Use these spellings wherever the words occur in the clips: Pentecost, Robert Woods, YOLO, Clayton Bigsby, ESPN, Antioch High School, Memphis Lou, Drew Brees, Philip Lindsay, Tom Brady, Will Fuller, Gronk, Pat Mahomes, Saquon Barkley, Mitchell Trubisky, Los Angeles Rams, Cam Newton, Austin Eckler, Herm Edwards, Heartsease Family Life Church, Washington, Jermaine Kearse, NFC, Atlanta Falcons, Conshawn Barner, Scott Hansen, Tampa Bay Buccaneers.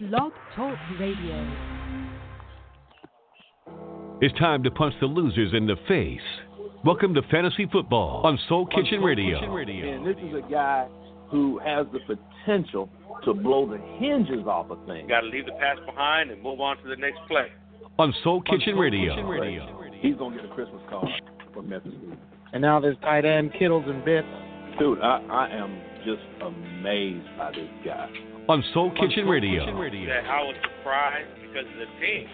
Blog Talk Radio. It's time to punch the losers in the face. Welcome to Fantasy Football on Soul Kitchen Radio. And this is a guy who has the potential to blow the hinges off of things. Got to leave the past behind and move on to the next play. On Soul Kitchen Radio. He's going to get a Christmas card from Memphis Lou. And now there's tight end Kittles and Bits. Dude, I am just amazed by this guy. On Soul Kitchen Radio. I was surprised because of the team.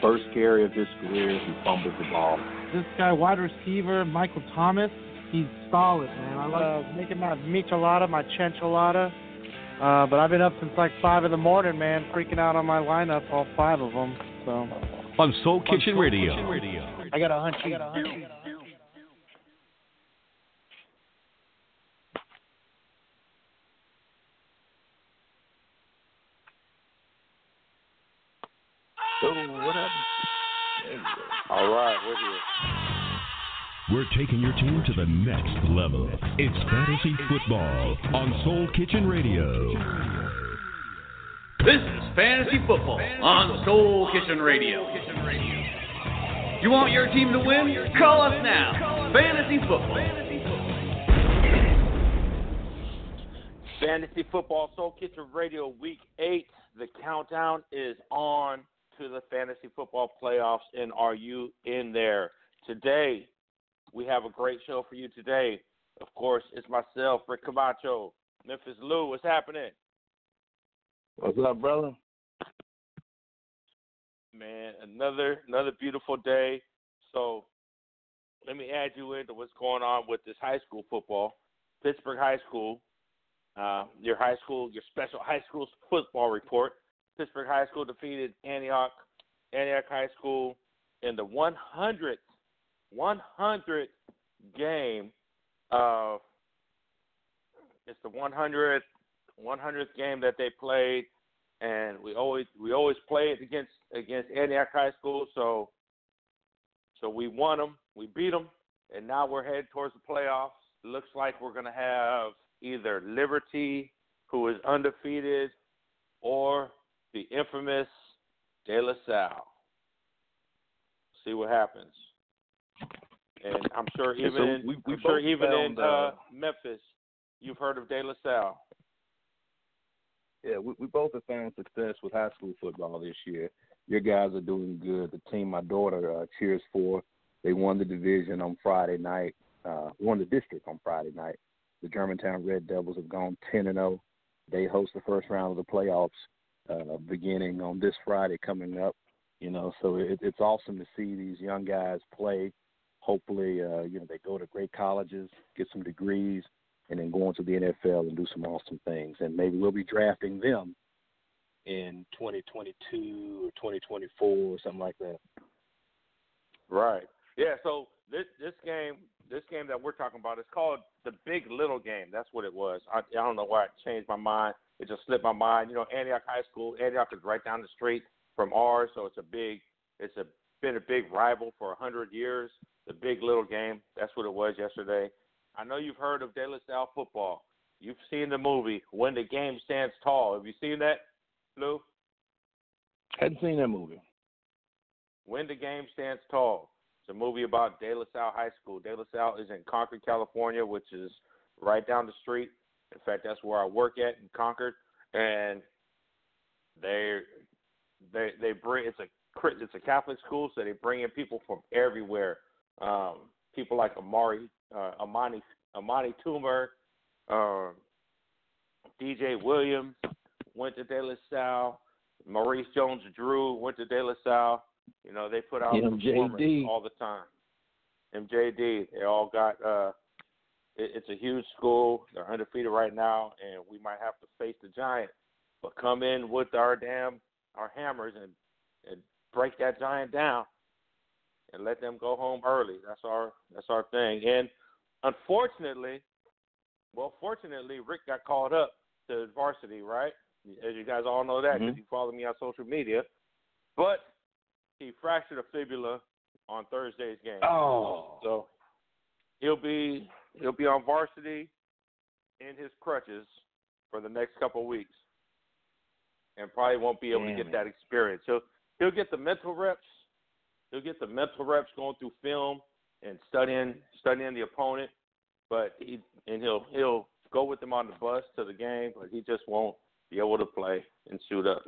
First carry of his career, he fumbled the ball. This guy, wide receiver, Michael Thomas, he's solid, man. I love making my michelada, my chenchilada. But I've been up since like 5 in the morning, man, freaking out on my lineup, all 5 of them. So. On Soul Kitchen Radio. I got a hunch. So, what up? All right, we're here. We're taking your team to the next level. It's Fantasy Football on Soul Kitchen Radio. This is Fantasy Football on Soul Kitchen Radio. You want your team to win? Call us now. Fantasy Football. Fantasy Football, Soul Kitchen Radio, Week 8. The countdown is on to the fantasy football playoffs, and are you in there? Today, we have a great show for you today. Of course, it's myself, Rick Camacho, Memphis Lou. What's happening? What's up, brother? Man, another beautiful day. So let me add you into what's going on with this high school football. Pittsburg High School, your special high school football report. Pittsburg High School defeated Antioch High School in the 100th game. It's the 100th game that they played, and we always play it against Antioch High School. So we won them, we beat them, and now we're headed towards the playoffs. Looks like we're going to have either Liberty, who is undefeated, or the infamous De La Salle. See what happens. And I'm sure even in Memphis, you've heard of De La Salle. Yeah, we both have found success with high school football this year. Your guys are doing good. The team my daughter cheers for, they won the division on Friday night, won the district on Friday night. The Germantown Red Devils have gone 10-0. They host the first round of the playoffs. Beginning on this Friday coming up, so it's awesome to see these young guys play. Hopefully, they go to great colleges, get some degrees, and then go on to the NFL and do some awesome things. And maybe we'll be drafting them in 2022 or 2024 or something like that. Right. Yeah, so this game that we're talking about is called the Big Little Game. That's what it was. I don't know why it changed my mind. It just slipped my mind. Antioch High School, Antioch is right down the street from ours, so it's been a big rival for 100 years. The Big Little Game, that's what it was yesterday. I know you've heard of De La Salle football. You've seen the movie When the Game Stands Tall. Have you seen that, Lou? Hadn't seen that movie. When the Game Stands Tall. It's a movie about De La Salle High School. De La Salle is in Concord, California, which is right down the street. In fact, that's where I work at in Concord, and they bring it's a Catholic school, so they bring in people from everywhere. People like Amani Toomer, DJ Williams went to De La Salle. Maurice Jones-Drew went to De La Salle. They put out performers all the time. MJD, they all got. It's a huge school. They're undefeated right now, and we might have to face the Giant. But come in with our hammers and break that Giant down and let them go home early. That's our thing. And fortunately, Rick got called up to varsity, right? As you guys all know that because you follow me on social media. But he fractured a fibula on Thursday's game. Oh. So He'll be on varsity in his crutches for the next couple of weeks. and probably won't be able to get that experience. He'll get the mental reps. He'll get the mental reps going through film and studying the opponent. But he'll go with them on the bus to the game, but he just won't be able to play and shoot up.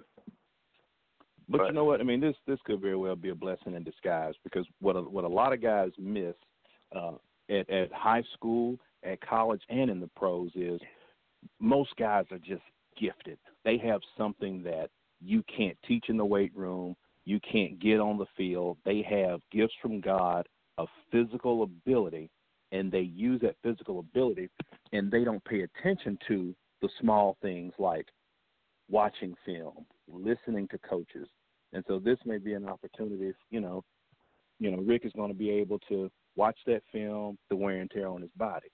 But you know what? I mean, this could very well be a blessing in disguise, because what a lot of guys miss at high school, at college, and in the pros is most guys are just gifted. They have something that you can't teach in the weight room. You can't get on the field. They have gifts from God of physical ability, and they use that physical ability, and they don't pay attention to the small things like watching film, listening to coaches. And so this may be an opportunity. You know, Rick is going to be able to watch that film, the wear and tear on his body.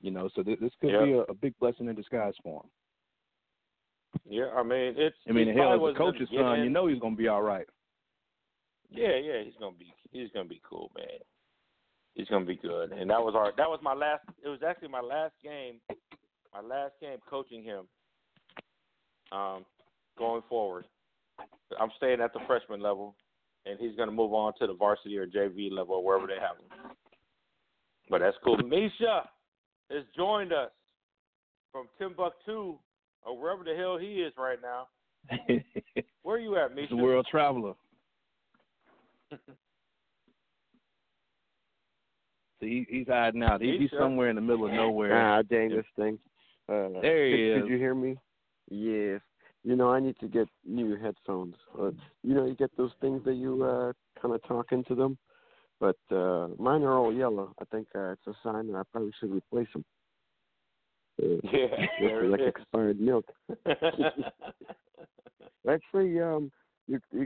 You know, so this could be a big blessing in disguise for him. Yeah, I mean, hell, as a coach's son, you know he's going to be all right. Yeah, he's going to be cool, man. He's going to be good. And it was actually my last game coaching him going forward. I'm staying at the freshman level, and he's going to move on to the varsity or JV level or wherever they have him. But that's cool. Misha has joined us from Timbuktu, or wherever the hell he is right now. Where are you at, Misha? The world traveler. See, he's hiding out. He's somewhere in the middle of nowhere. Ah, dang this thing. There he is. Could you hear me? Yes. You know, I need to get new headphones. You know, you get those things that you kind of talk into them. But mine are all yellow. I think it's a sign that I probably should replace them. Yeah, like expired milk. Actually, you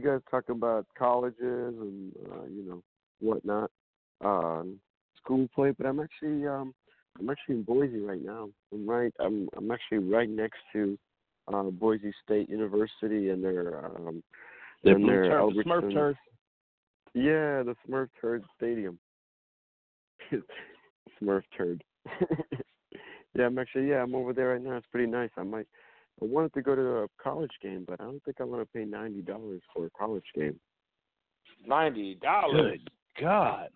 guys talk about colleges and you know, whatnot, school play. But I'm actually in Boise right now. I'm actually right next to Boise State University and their Smurf turf. Yeah, the Smurf turd stadium. Smurf turd. Yeah, I'm over there right now. It's pretty nice. I wanted to go to a college game, but I don't think I want to pay $90 for a college game. $90? Good God.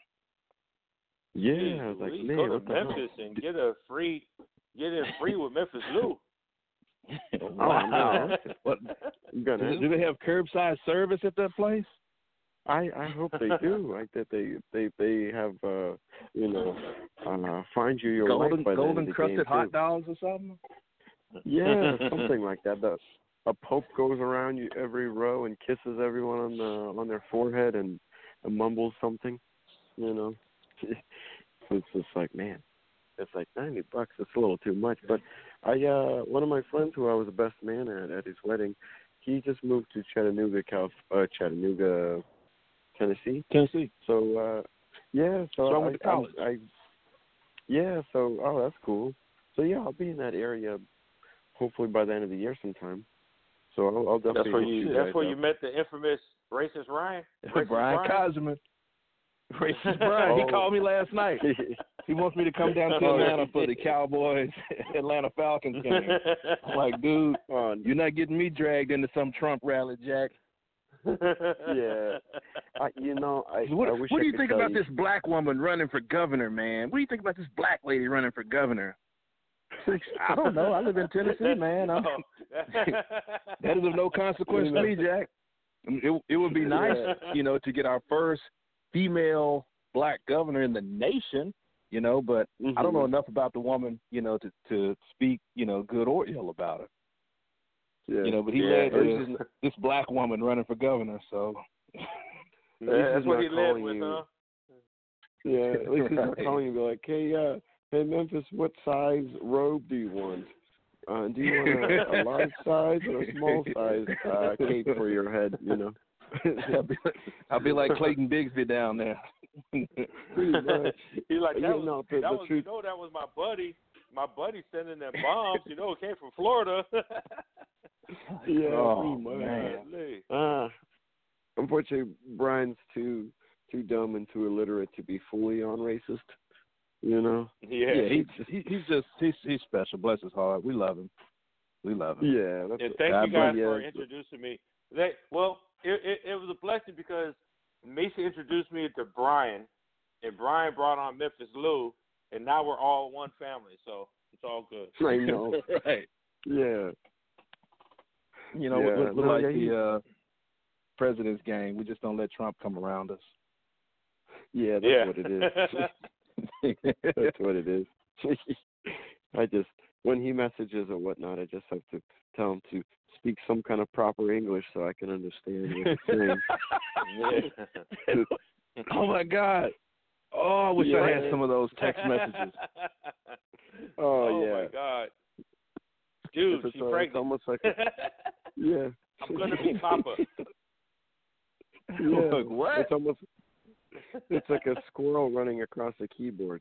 Yeah, jeez, I was like, man, go to Memphis and get it free with Memphis Lou. Oh, wow. What? Do they have curbside service at that place? I hope they do. I that they have find you your golden wife by golden crusted hot dogs or something. Yeah, something like that. A pope goes around you every row and kisses everyone on their forehead and mumbles something. You know, it's just like, man, it's like $90. It's a little too much. But one of my friends who I was the best man at his wedding, he just moved to Chattanooga. Tennessee. So, So I went to college. So that's cool. So, yeah, I'll be in that area hopefully by the end of the year sometime. So, I'll definitely. That's where you met the infamous racist Ryan. Brian Cosman. Racist Brian. Oh. He called me last night. He wants me to come down to Atlanta for the Cowboys Atlanta Falcons game. I'm like, dude, you're not getting me dragged into some Trump rally, Jack. Yeah, What do you think about this black woman running for governor, man? What do you think about this black lady running for governor? I don't know. I live in Tennessee, man. That is of no consequence to me, Jack. It would be nice, you know, to get our first female black governor in the nation, you know. But I don't know enough about the woman, you know, to speak, you know, good or ill about her. Yeah. You know, but he led with this black woman running for governor, so. Yeah, that's what he led with, huh? Yeah, at least he's not calling you and be like, hey, Memphis, what size robe do you want? Do you want a large size or a small size cape for your head, you know? I'll be like Clayton Bigsby down there. He's like, that was my buddy. My buddy sending them bombs, you know, it came from Florida. Yeah, oh, man. Unfortunately, Brian's too dumb and too illiterate to be fully on racist. You know. Yeah, he's special. Bless his heart, we love him. We love him. Yeah. And thank you guys for introducing me. It was a blessing because Misha introduced me to Brian, and Brian brought on Memphis Lou, and now we're all one family, so it's all good. Right. No. Right. Yeah. You know, yeah. Like the president's game, we just don't let Trump come around us. Yeah, that's what it is. That's what it is. When he messages or whatnot, I just have to tell him to speak some kind of proper English so I can understand what he's saying. Oh, my God. Oh, I wish I had some of those text messages. Oh my God. Dude, she's pregnant. It's almost like I'm going to be Papa. Yeah. Like, what? It's like a squirrel running across a keyboard.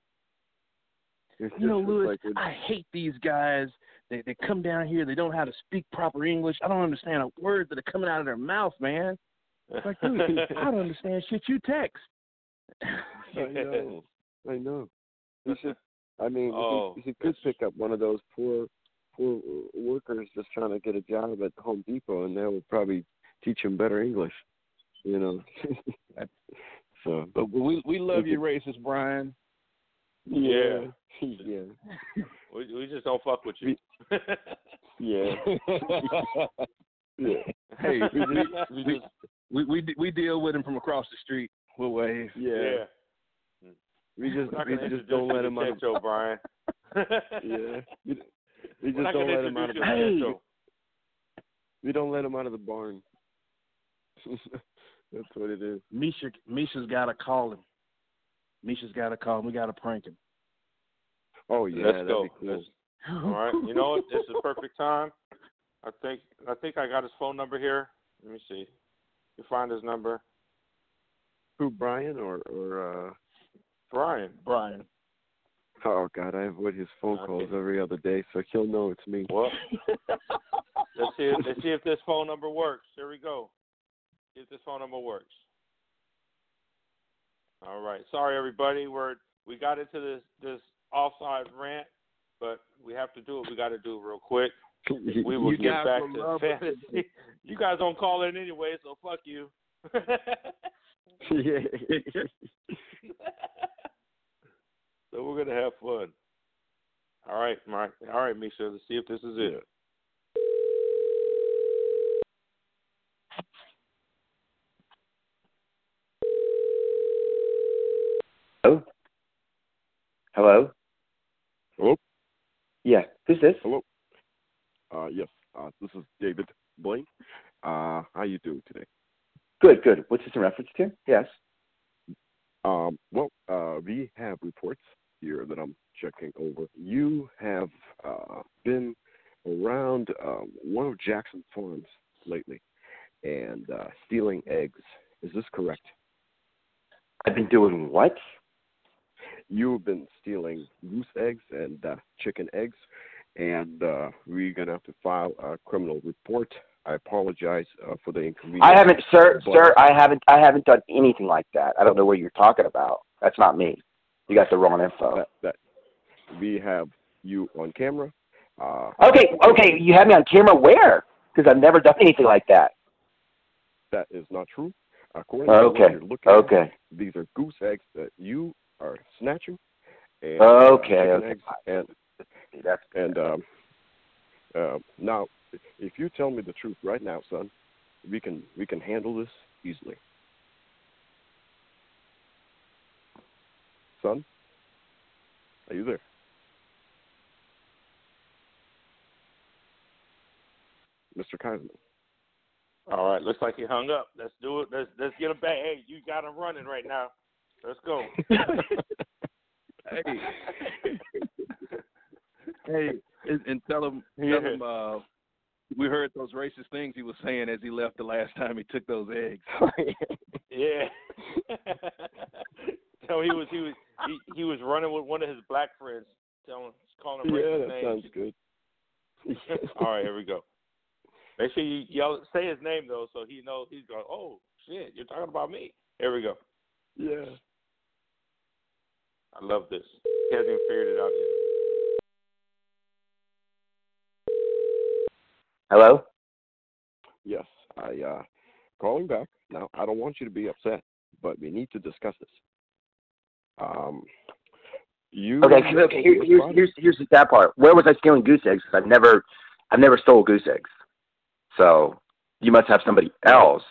Louis, I hate these guys. They come down here. They don't know how to speak proper English. I don't understand a word that are coming out of their mouth, man. It's like, dude, I don't understand shit you text. I know. He could pick up one of those poor workers just trying to get a job at Home Depot, and that would probably teach him better English. You know. So, but we love you, racist Brian. Yeah. We just don't fuck with you. Yeah. Hey, we deal with him from across the street. We'll wave. Yeah. We just don't let him out of show, Brian. Yeah. We just don't let him out of the show. We don't let him out of the barn. That's what it is. Misha's got to call him. We got to prank him. Oh yeah, let's go. Cool. All right, you know what? This is the perfect time. I think I got his phone number here. Let me see. You find his number. Who, Brian or Brian? Brian. Oh God, I avoid his phone calls every other day, so he'll know it's me. Well, let's see if this phone number works. Here we go. See if this phone number works. All right. Sorry, everybody. We got into this offside rant, but we have to do it. We got to do it real quick. We will get back to fantasy. You guys don't call in anyway, so fuck you. So we're going to have fun. All right, Mike. All right, Misha. Let's see if this is it. Hello? Hello? Yeah, who's this? Hello? Yes, this is David Blaine. How you doing today? Good. What's this in reference to? Yes. We have reports here that I'm checking over. You have been around one of Jackson's farms lately and stealing eggs. Is this correct? I've been doing what? You've been stealing goose eggs and chicken eggs, and we're going to have to file a criminal report. I apologize for the inconvenience. I haven't, sir. I haven't done anything like that. I don't know what you're talking about. That's not me. You got the wrong info. We have you on camera. Okay. You have me on camera where? Because I've never done anything like that. That is not true. According to what you're looking at, these are goose eggs that you are snatching. And, now, if you tell me the truth right now, son, we can handle this easily. Son, are you there? Mr. Cosman. All right, looks like he hung up. Let's do it. Let's get him back. Hey, you got him running right now. Let's go. Hey, and tell him we heard those racist things he was saying as he left the last time he took those eggs. Yeah. So he was running with one of his black friends, calling him racist names. Yeah, that sounds good. All right, here we go. Make sure you say his name though, so he knows. He's going, oh shit, you're talking about me. Here we go. Yeah. I love this. He hasn't even figured it out yet. Hello? Yes, I calling back. Now, I don't want you to be upset, but we need to discuss this. Okay. Here's the sad part. Where was I stealing goose eggs? Because I've never stole goose eggs. So you must have somebody else.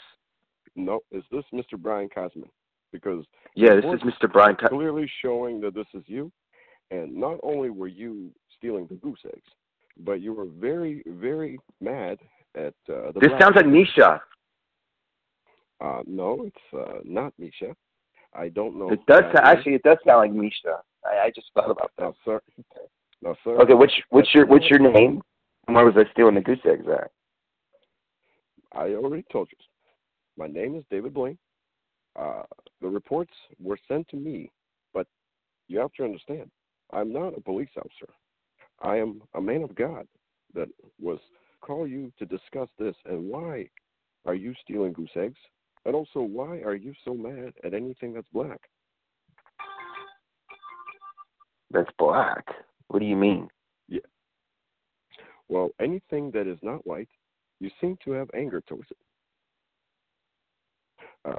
No, is this Mr. Brian Cosman? Because this is Mr. Brian Cosman. Clearly showing that this is you, and not only were you stealing the goose eggs, but you were very, very mad at the. This sounds like Misha. No, it's not Misha. I don't know. It does actually. It does sound like Misha. I just thought about that. No, sir. No, sir. Okay, what's your name? And where was I stealing the goose eggs at? I already told you. My name is David Blaine. The reports were sent to me, but you have to understand, I'm not a police officer. I am a man of God that was call you to discuss this, and why are you stealing goose eggs? And also, why are you so mad at anything that's black? That's black? What do you mean? Yeah. Well, anything that is not white, you seem to have anger towards it.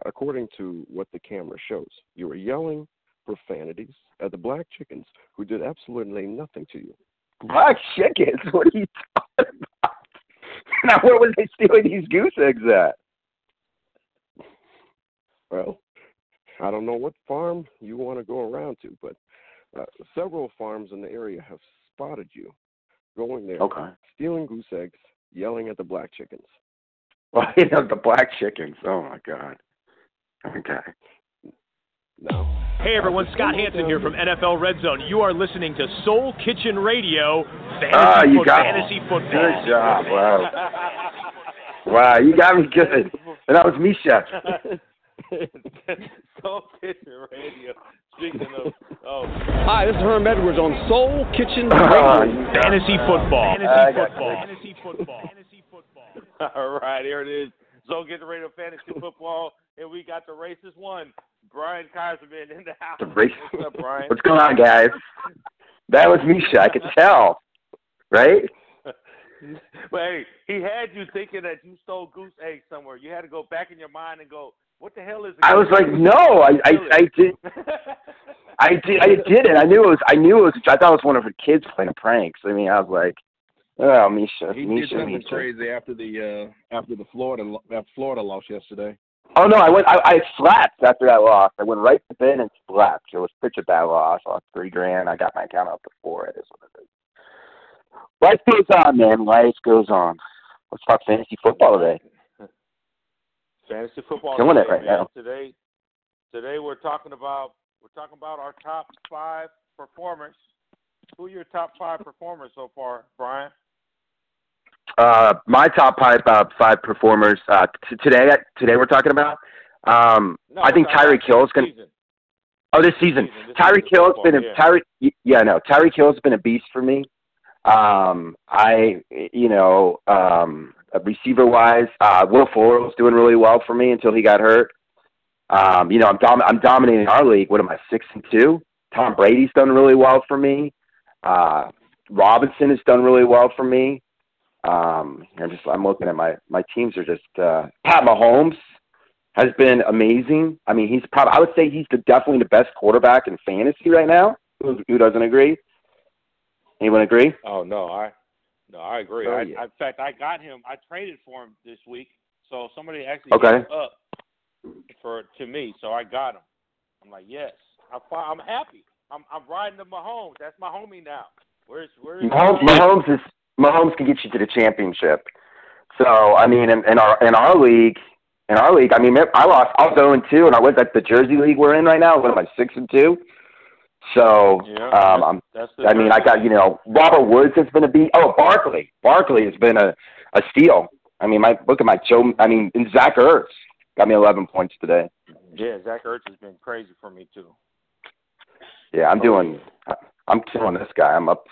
According to what the camera shows, you were yelling profanities at the black chickens who did absolutely nothing to you. Black chickens? What are you talking about? Now, where was they stealing these goose eggs at? Well, I don't know what farm you want to go around to, but several farms in the area have spotted you going there, stealing goose eggs, yelling at the black chickens. Well, you know, the black chickens. Oh, my God. Okay. No. Hey, everyone. Scott Hansen here from NFL Red Zone. You are listening to Soul Kitchen Radio. Fantasy football. Good job. Wow. Wow, you got me good. And that was Misha. Soul Kitchen Radio. Speaking of, hi, this is Herm Edwards on Soul Kitchen Radio. Fantasy football. Fantasy football. All right, here it is. Soul Kitchen Radio, fantasy football, and we got the racist one, Brian Cosman, in the house. The racist. What's up, Brian? What's going on, guys? That was Misha. I could tell, right? Well, hey, he had you thinking that you stole goose eggs somewhere. You had to go back in your mind and go, what the hell is it? I was like, no, I didn't. I knew it was. I thought it was one of her kids playing a prank. So, I mean, I was like, oh, Misha. He did something crazy after Florida lost yesterday. Oh no, I slapped after that loss. I went right to bed and slapped. It was such a bad loss. I lost $3,000. I got my account up to $4,000. It is what it is. Life goes on, man. Life goes on. Let's talk fantasy football today. Fantasy football doing today, it right man. Now. Today we're talking about our top five performers. Who are your top five performers so far, Brian? My top five performers today we're talking about. I think Tyreek Hill's going to. Oh, this season, Tyreek Hill's been Tyreek Hill's been a beast for me. Receiver-wise, Will Fuller was doing really well for me until he got hurt. I'm dominating our league. What am I, 6-2? Tom Brady's done really well for me. Robinson has done really well for me. I'm looking at my teams are just Pat Mahomes has been amazing. I mean, I would say he's definitely the best quarterback in fantasy right now. Who doesn't agree? Anyone agree? Oh no, I agree. Oh, yeah. In fact, I got him. I traded for him this week, so somebody actually gave him up to me. So I got him. I'm like, yes, I'm happy. I'm riding to Mahomes. That's my homie now. Where's Mahomes can get you to the championship. So I mean, in our league, I mean, I lost. I was 0-2, and I was at the Jersey League we're in right now. What am I, 6-2? So, I got, you know, Robert Woods has been a beast. Oh, Barkley. Barkley has been a steal. I mean, and Zach Ertz got me 11 points today. Yeah, Zach Ertz has been crazy for me, too. Yeah, I'm killing this guy. I'm up.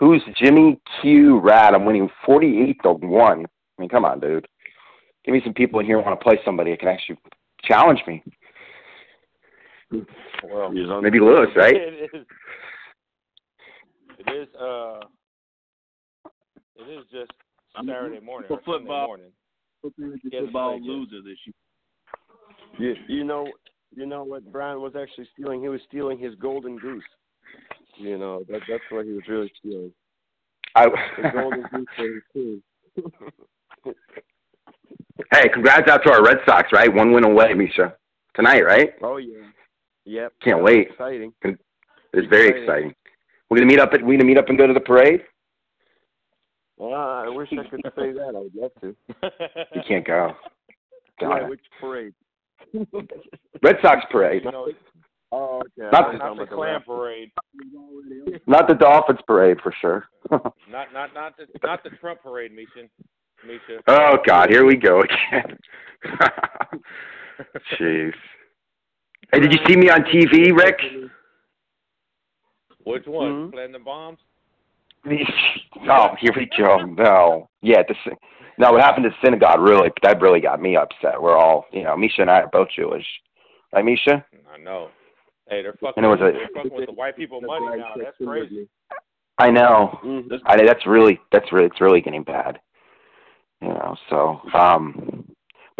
Who's Jimmy Q Rad? I'm winning 48-1. I mean, come on, dude. Give me some people in here who want to play somebody that can actually challenge me. Well, maybe Lewis, right? It is just Saturday morning or Sunday morning. Football loser this year. You know what Brian was actually stealing? He was stealing his golden goose. You know, that's what he was really stealing. The golden goose for his team. Hey, congrats out to our Red Sox, right? One win away, Misha. Tonight, right? Oh, yeah. Yep. Can't wait. Exciting. It's very exciting. We're gonna meet up and go to the parade? Well, I wish I could say that. I would love to. You can't go. Yeah, which parade? Red Sox parade. Oh, okay. Not the Clan parade. Not the Dolphins parade for sure. not the Trump parade, Misha. Oh God, here we go again. Jeez. Hey, did you see me on TV, Rick? Which one? Mm-hmm. Planting the bombs? Oh, here we go. No. Yeah, what happened at the synagogue, really, that really got me upset. We're all, Misha and I are both Jewish. Right, Misha? I know. Hey, they're fucking with the white people money now. That's crazy. I know. Mm-hmm. It's really getting bad. But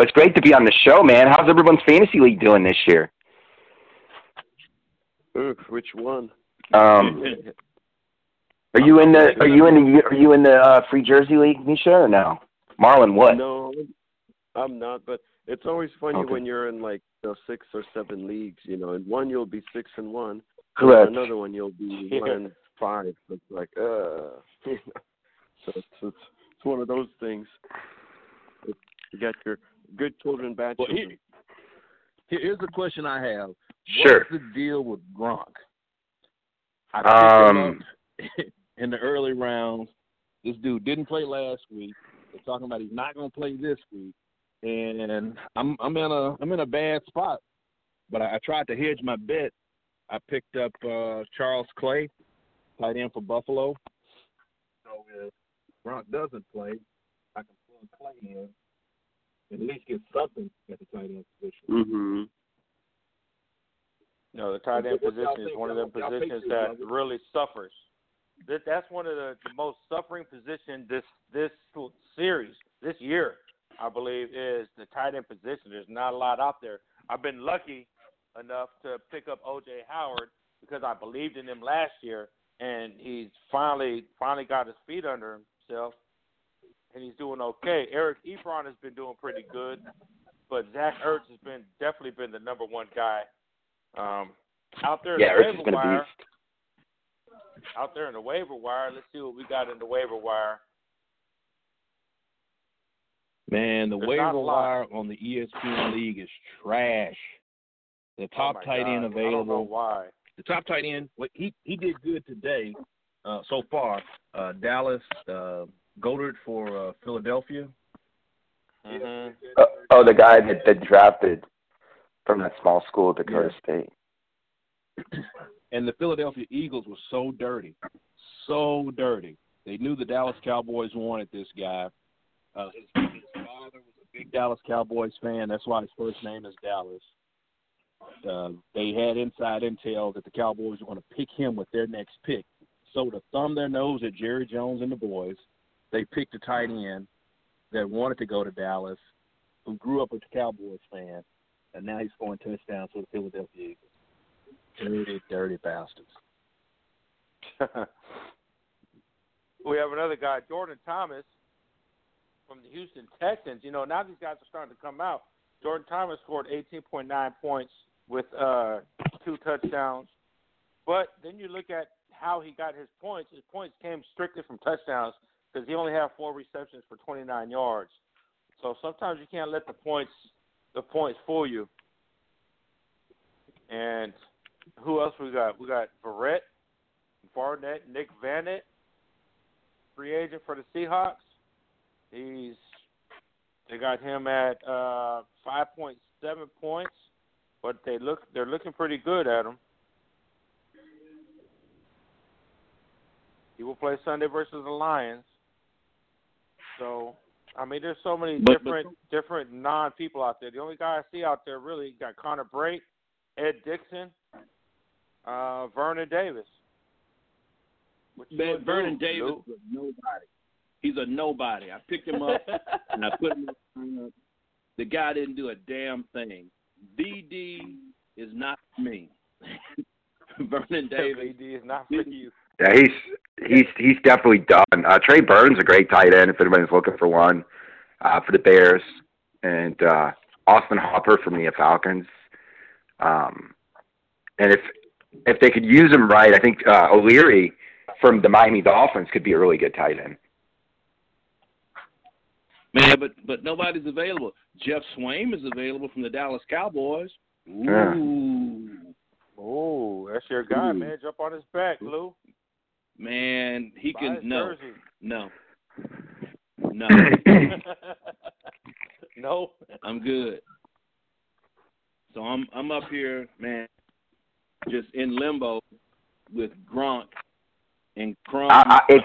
it's great to be on the show, man. How's everyone's fantasy league doing this year? Ooh, which one? Are you in the free jersey league, Misha, or no? Marlon, what? No, I'm not. But it's always funny when you're in like 6 or 7 leagues. In one you'll be 6-1. Correct. In another one you'll be 1-5. It's like so it's one of those things. You got your good children, bad children. Here's the question I have. Sure. What's the deal with Gronk? I picked him up in the early rounds. This dude didn't play last week. They're talking about he's not going to play this week, and I'm in a bad spot. But I tried to hedge my bet. I picked up Charles Clay, tight end for Buffalo. So if Gronk doesn't play, I can pull Clay in and at least get something at the tight end position. Mm-hmm. No, the tight end position is one of them positions that really suffers. That's one of the most suffering positions this series, this year, I believe, is the tight end position. There's not a lot out there. I've been lucky enough to pick up O.J. Howard because I believed in him last year, and he's finally got his feet under himself, and he's doing okay. Eric Ebron has been doing pretty good, but Zach Ertz has definitely been the number one guy. Out there in the waiver wire, let's see what we got in the waiver wire. Man, the waiver wire on the ESPN League is trash. The top tight end available. I don't know why. The top tight end, he did good today so far. Dallas Goddard for Philadelphia. Mm-hmm. The guy that drafted from that small school, Dakota State. And the Philadelphia Eagles were so dirty. So dirty. They knew the Dallas Cowboys wanted this guy. His father was a big Dallas Cowboys fan. That's why his first name is Dallas. They had inside intel that the Cowboys were going to pick him with their next pick. So to thumb their nose at Jerry Jones and the boys, they picked a tight end that wanted to go to Dallas, who grew up with the Cowboys fan. And now he's scoring touchdowns for the Philadelphia Eagles. Dirty, dirty bastards. We have another guy, Jordan Thomas, from the Houston Texans. Now these guys are starting to come out. Jordan Thomas scored 18.9 points with 2 touchdowns. But then you look at how he got his points. His points came strictly from touchdowns because he only had 4 receptions for 29 yards. So sometimes you can't let the points fool you. And who else we got? We got Barnett, Nick Vanett, free agent for the Seahawks. They got him at 5.7 points, but they're looking pretty good at him. He will play Sunday versus the Lions. So there's so many different non-people out there. The only guy I see out there really got Connor Brate, Ed Dixon, Vernon Davis. Vernon Davis was nobody. He's a nobody. I picked him up and I put him up. The guy didn't do a damn thing. VD is not me. Vernon Davis. VD is not for you. Yeah, he's definitely done. Trey Burns, a great tight end, if anybody's looking for one, for the Bears, and Austin Hopper from the Falcons. And if they could use him right, I think O'Leary from the Miami Dolphins could be a really good tight end. Man, but nobody's available. Jeff Swaim is available from the Dallas Cowboys. Ooh. Yeah. Oh, that's your guy, man. Jump on his back, Lou. Man, he Buy can – no. Jersey. No. No. I'm good. So I'm up here, man, just in limbo with Gronk and Crum. If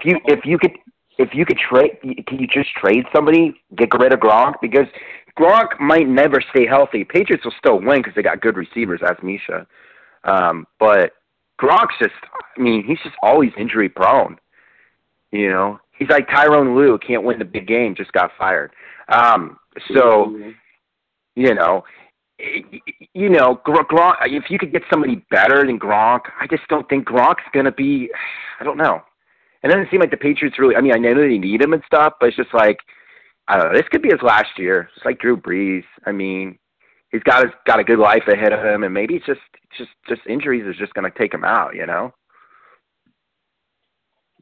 you could trade, can you just trade somebody, get rid of Gronk? Because Gronk might never stay healthy. Patriots will still win because they got good receivers, as Misha. But Gronk's just, I mean, he's just always injury prone. You know, he's like Tyrone Lue, can't win the big game, just got fired. So, Gronk. If you could get somebody better than Gronk, I just don't think Gronk's gonna be. I don't know. And it doesn't seem like the Patriots really – I mean, I know they need him and stuff, but it's just like, I don't know. This could be his last year. It's like Drew Brees. I mean, he's got a good life ahead of him, and maybe it's just injuries is just going to take him out, you know?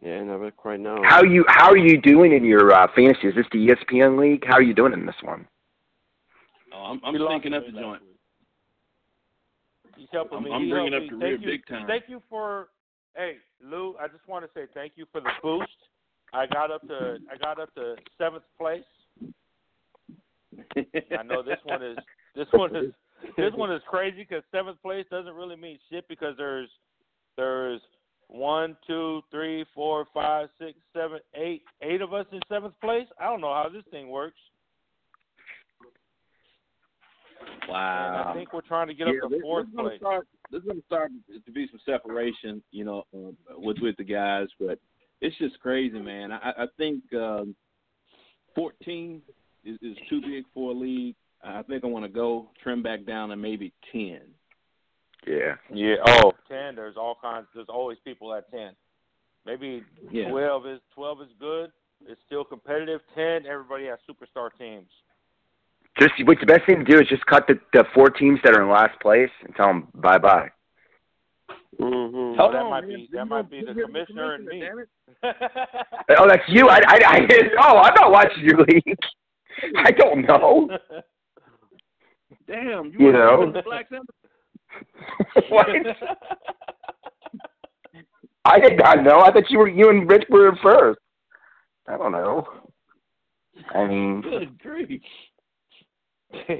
Yeah, no, right now. How are you doing in your fantasy? Is this the ESPN league? How are you doing in this one? Oh, I'm thinking up the joint. He's helping me. I'm bringing up the rear big time. Thank you for – Hey, Lou, I just want to say thank you for the boost. I got up to seventh place. I know this one is crazy because seventh place doesn't really mean shit because there's 1, 2, 3, 4, 5, 6, 7, 8 of us in seventh place. I don't know how this thing works. Wow. And I think we're trying to get up to fourth place. There's going to start to be some separation, you know, with the guys, but it's just crazy, man. I think 14 is too big for a league. I think I want to go trim back down to maybe 10. Yeah. Yeah. Oh, 10. There's all kinds. There's always people at 10. Maybe 12 is good. It's still competitive. 10. Everybody has superstar teams. Just what the best thing to do is just cut the four teams that are in last place and tell them bye bye. Mm-hmm. Oh, that might be the commissioner and me. Oh, that's you. I'm not watching your league. I don't know. Damn, you know. What? I did not know. I thought you and Rich were in first. I don't know. I mean, good grief. You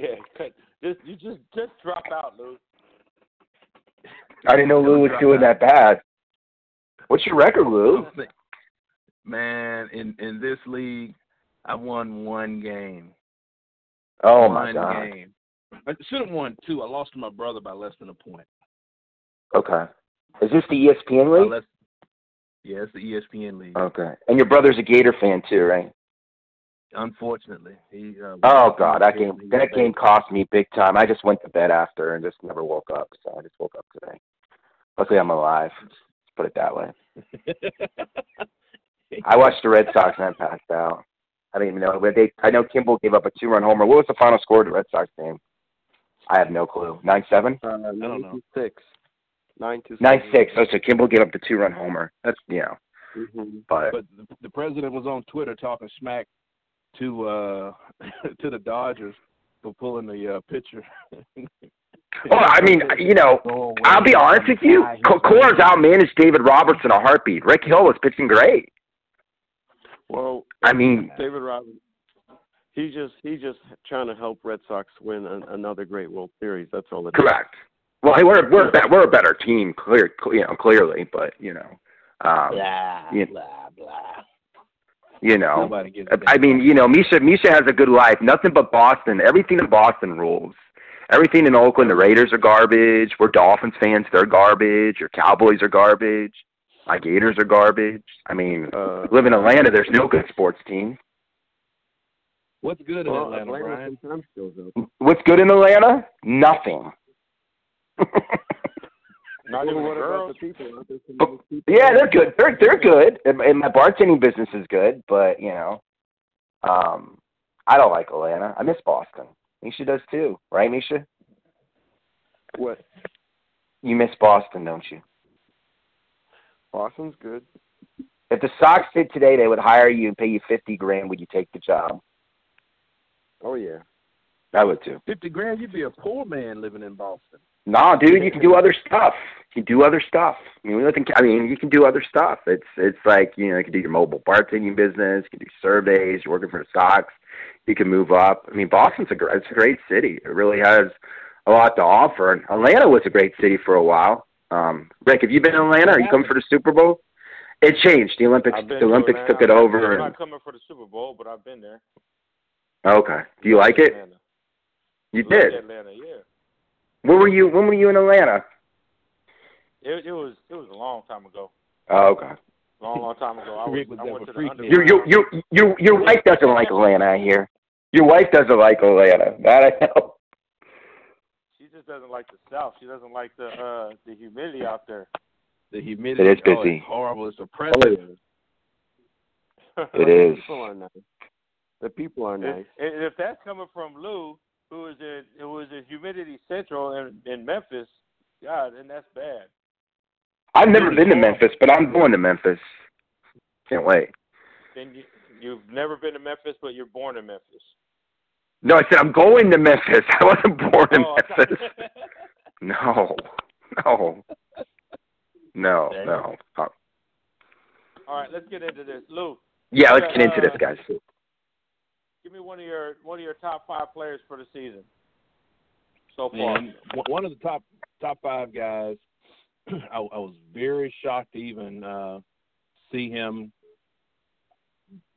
just drop out, Lou. I didn't know Lou was doing that bad. What's your record, Lou? Man, in this league, I won one game. Oh, my God. Game. I should have won two. I lost to my brother by less than a point. Okay. Is this the ESPN league? Yeah, it's the ESPN league. Okay. And your brother's a Gator fan too, right? Unfortunately, he. Oh God, that game cost me big time. I just went to bed after and just never woke up. So I just woke up today. Luckily, I'm alive. Let's put it that way. I watched the Red Sox and I passed out. I didn't even know. I know Kimball gave up a 2-run homer. What was the final score of the Red Sox game? I have no clue. 9-7. I don't know. 9-6. Oh, so Kimball gave up the 2-run homer. That's Mm-hmm. But the president was on Twitter talking smack to the Dodgers for pulling the pitcher. Well, I mean, you know, I'll be honest with you. Coors outmanaged David Roberts in a heartbeat. Rick Hill was pitching great. Well, I mean, David Roberts, he's just trying to help Red Sox win another great World Series. That's all it is. Correct. Well, hey, we're a better team, clearly, but you know, You know, I mean, you know, Misha has a good life. Nothing but Boston. Everything in Boston rules. Everything in Oakland, the Raiders are garbage. We're Dolphins fans. They're garbage. Your Cowboys are garbage. My Gators are garbage. I mean, live in Atlanta, there's no good sports team. What's good in Atlanta, Brian? What's good in Atlanta? Nothing. Not even one of the people. Yeah, they're good. They're good. And my bartending business is good, but, you know, I don't like Atlanta. I miss Boston. Misha does too, right, Misha? What? You miss Boston, don't you? Boston's good. If the Sox did today, they would hire you and pay you $50,000. Would you take the job? Oh yeah, I would too. $50,000, you'd be a poor man living in Boston. Nah, dude, you can do other stuff. You can do other stuff. I mean, you can do other stuff. It's like, you know, you can do your mobile bartending business. You can do surveys. You're working for the Sox. You can move up. I mean, Boston's a great city. It really has a lot to offer. And Atlanta was a great city for a while. Rick, have you been in Atlanta? Are you coming for the Super Bowl? It changed. The Olympics took it over. I'm not coming for the Super Bowl, but I've been there. Okay. Do you like it? Atlanta. You did. Atlanta, yeah. When were you in Atlanta? It was a long time ago. Oh, okay. Long time ago. I went to the underground. Your wife doesn't like Atlanta, I hear. Your wife doesn't like Atlanta. That I know. She just doesn't like the South. She doesn't like the humidity out there. The humidity. It is busy. It's horrible. It's oppressive. It is. The people are nice. And if that's coming from Lou, who was at Humidity Central in Memphis, God, and that's bad. I've never been to Memphis, but I'm going to Memphis. Can't wait. Then you've never been to Memphis, but you're born in Memphis. No, I said I'm going to Memphis. I wasn't born in Memphis. No. All right, let's get into this, Lou. Yeah, let's get into this, guys. Give me one of your top five players for the season so far. And one of the top five guys. I was very shocked to even see him,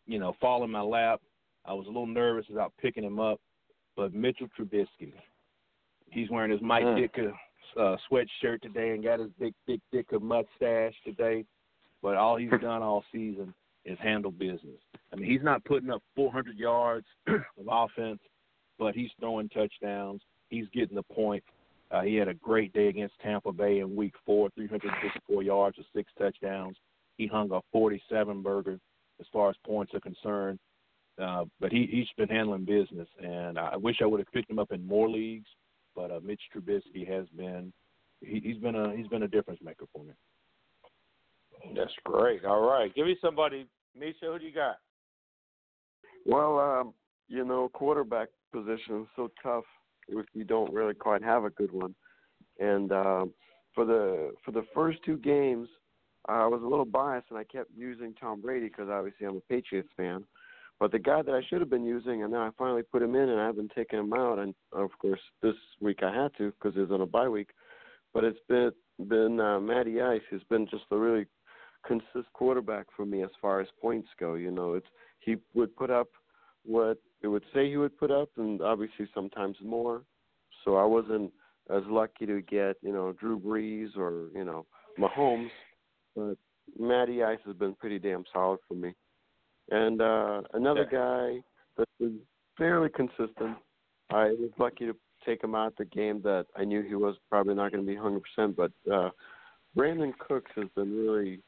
you know, fall in my lap. I was a little nervous about picking him up, but Mitchell Trubisky. He's wearing his Mike Ditka sweatshirt today and got his big Ditka mustache today. But all he's done all season is handle business. I mean, he's not putting up 400 yards of offense, but he's throwing touchdowns. He's getting the point. He had a great day against Tampa Bay in Week 4, 354 yards with 6 touchdowns. He hung a 47-burger as far as points are concerned. But he's been handling business, and I wish I would have picked him up in more leagues. But Mitch Trubisky has been he's been a difference maker for me. That's great. All right, give me somebody, Misha. Who do you got? Well, you know, quarterback position is so tough. You don't really quite have a good one. And for the first two games, I was a little biased, and I kept using Tom Brady because obviously I'm a Patriots fan. But the guy that I should have been using, and then I finally put him in, and I've been taking him out. And, of course, this week I had to because it was on a bye week. But it's been Matty Ice has been just a really consistent quarterback for me as far as points go. You know, he would put up what it would say he would put up, and obviously sometimes more. So I wasn't as lucky to get, you know, Drew Brees or, you know, Mahomes. But Matty Ice has been pretty damn solid for me. And another guy that's been fairly consistent, I was lucky to take him out the game that I knew he was probably not going to be 100%, but Brandon Cooks has been really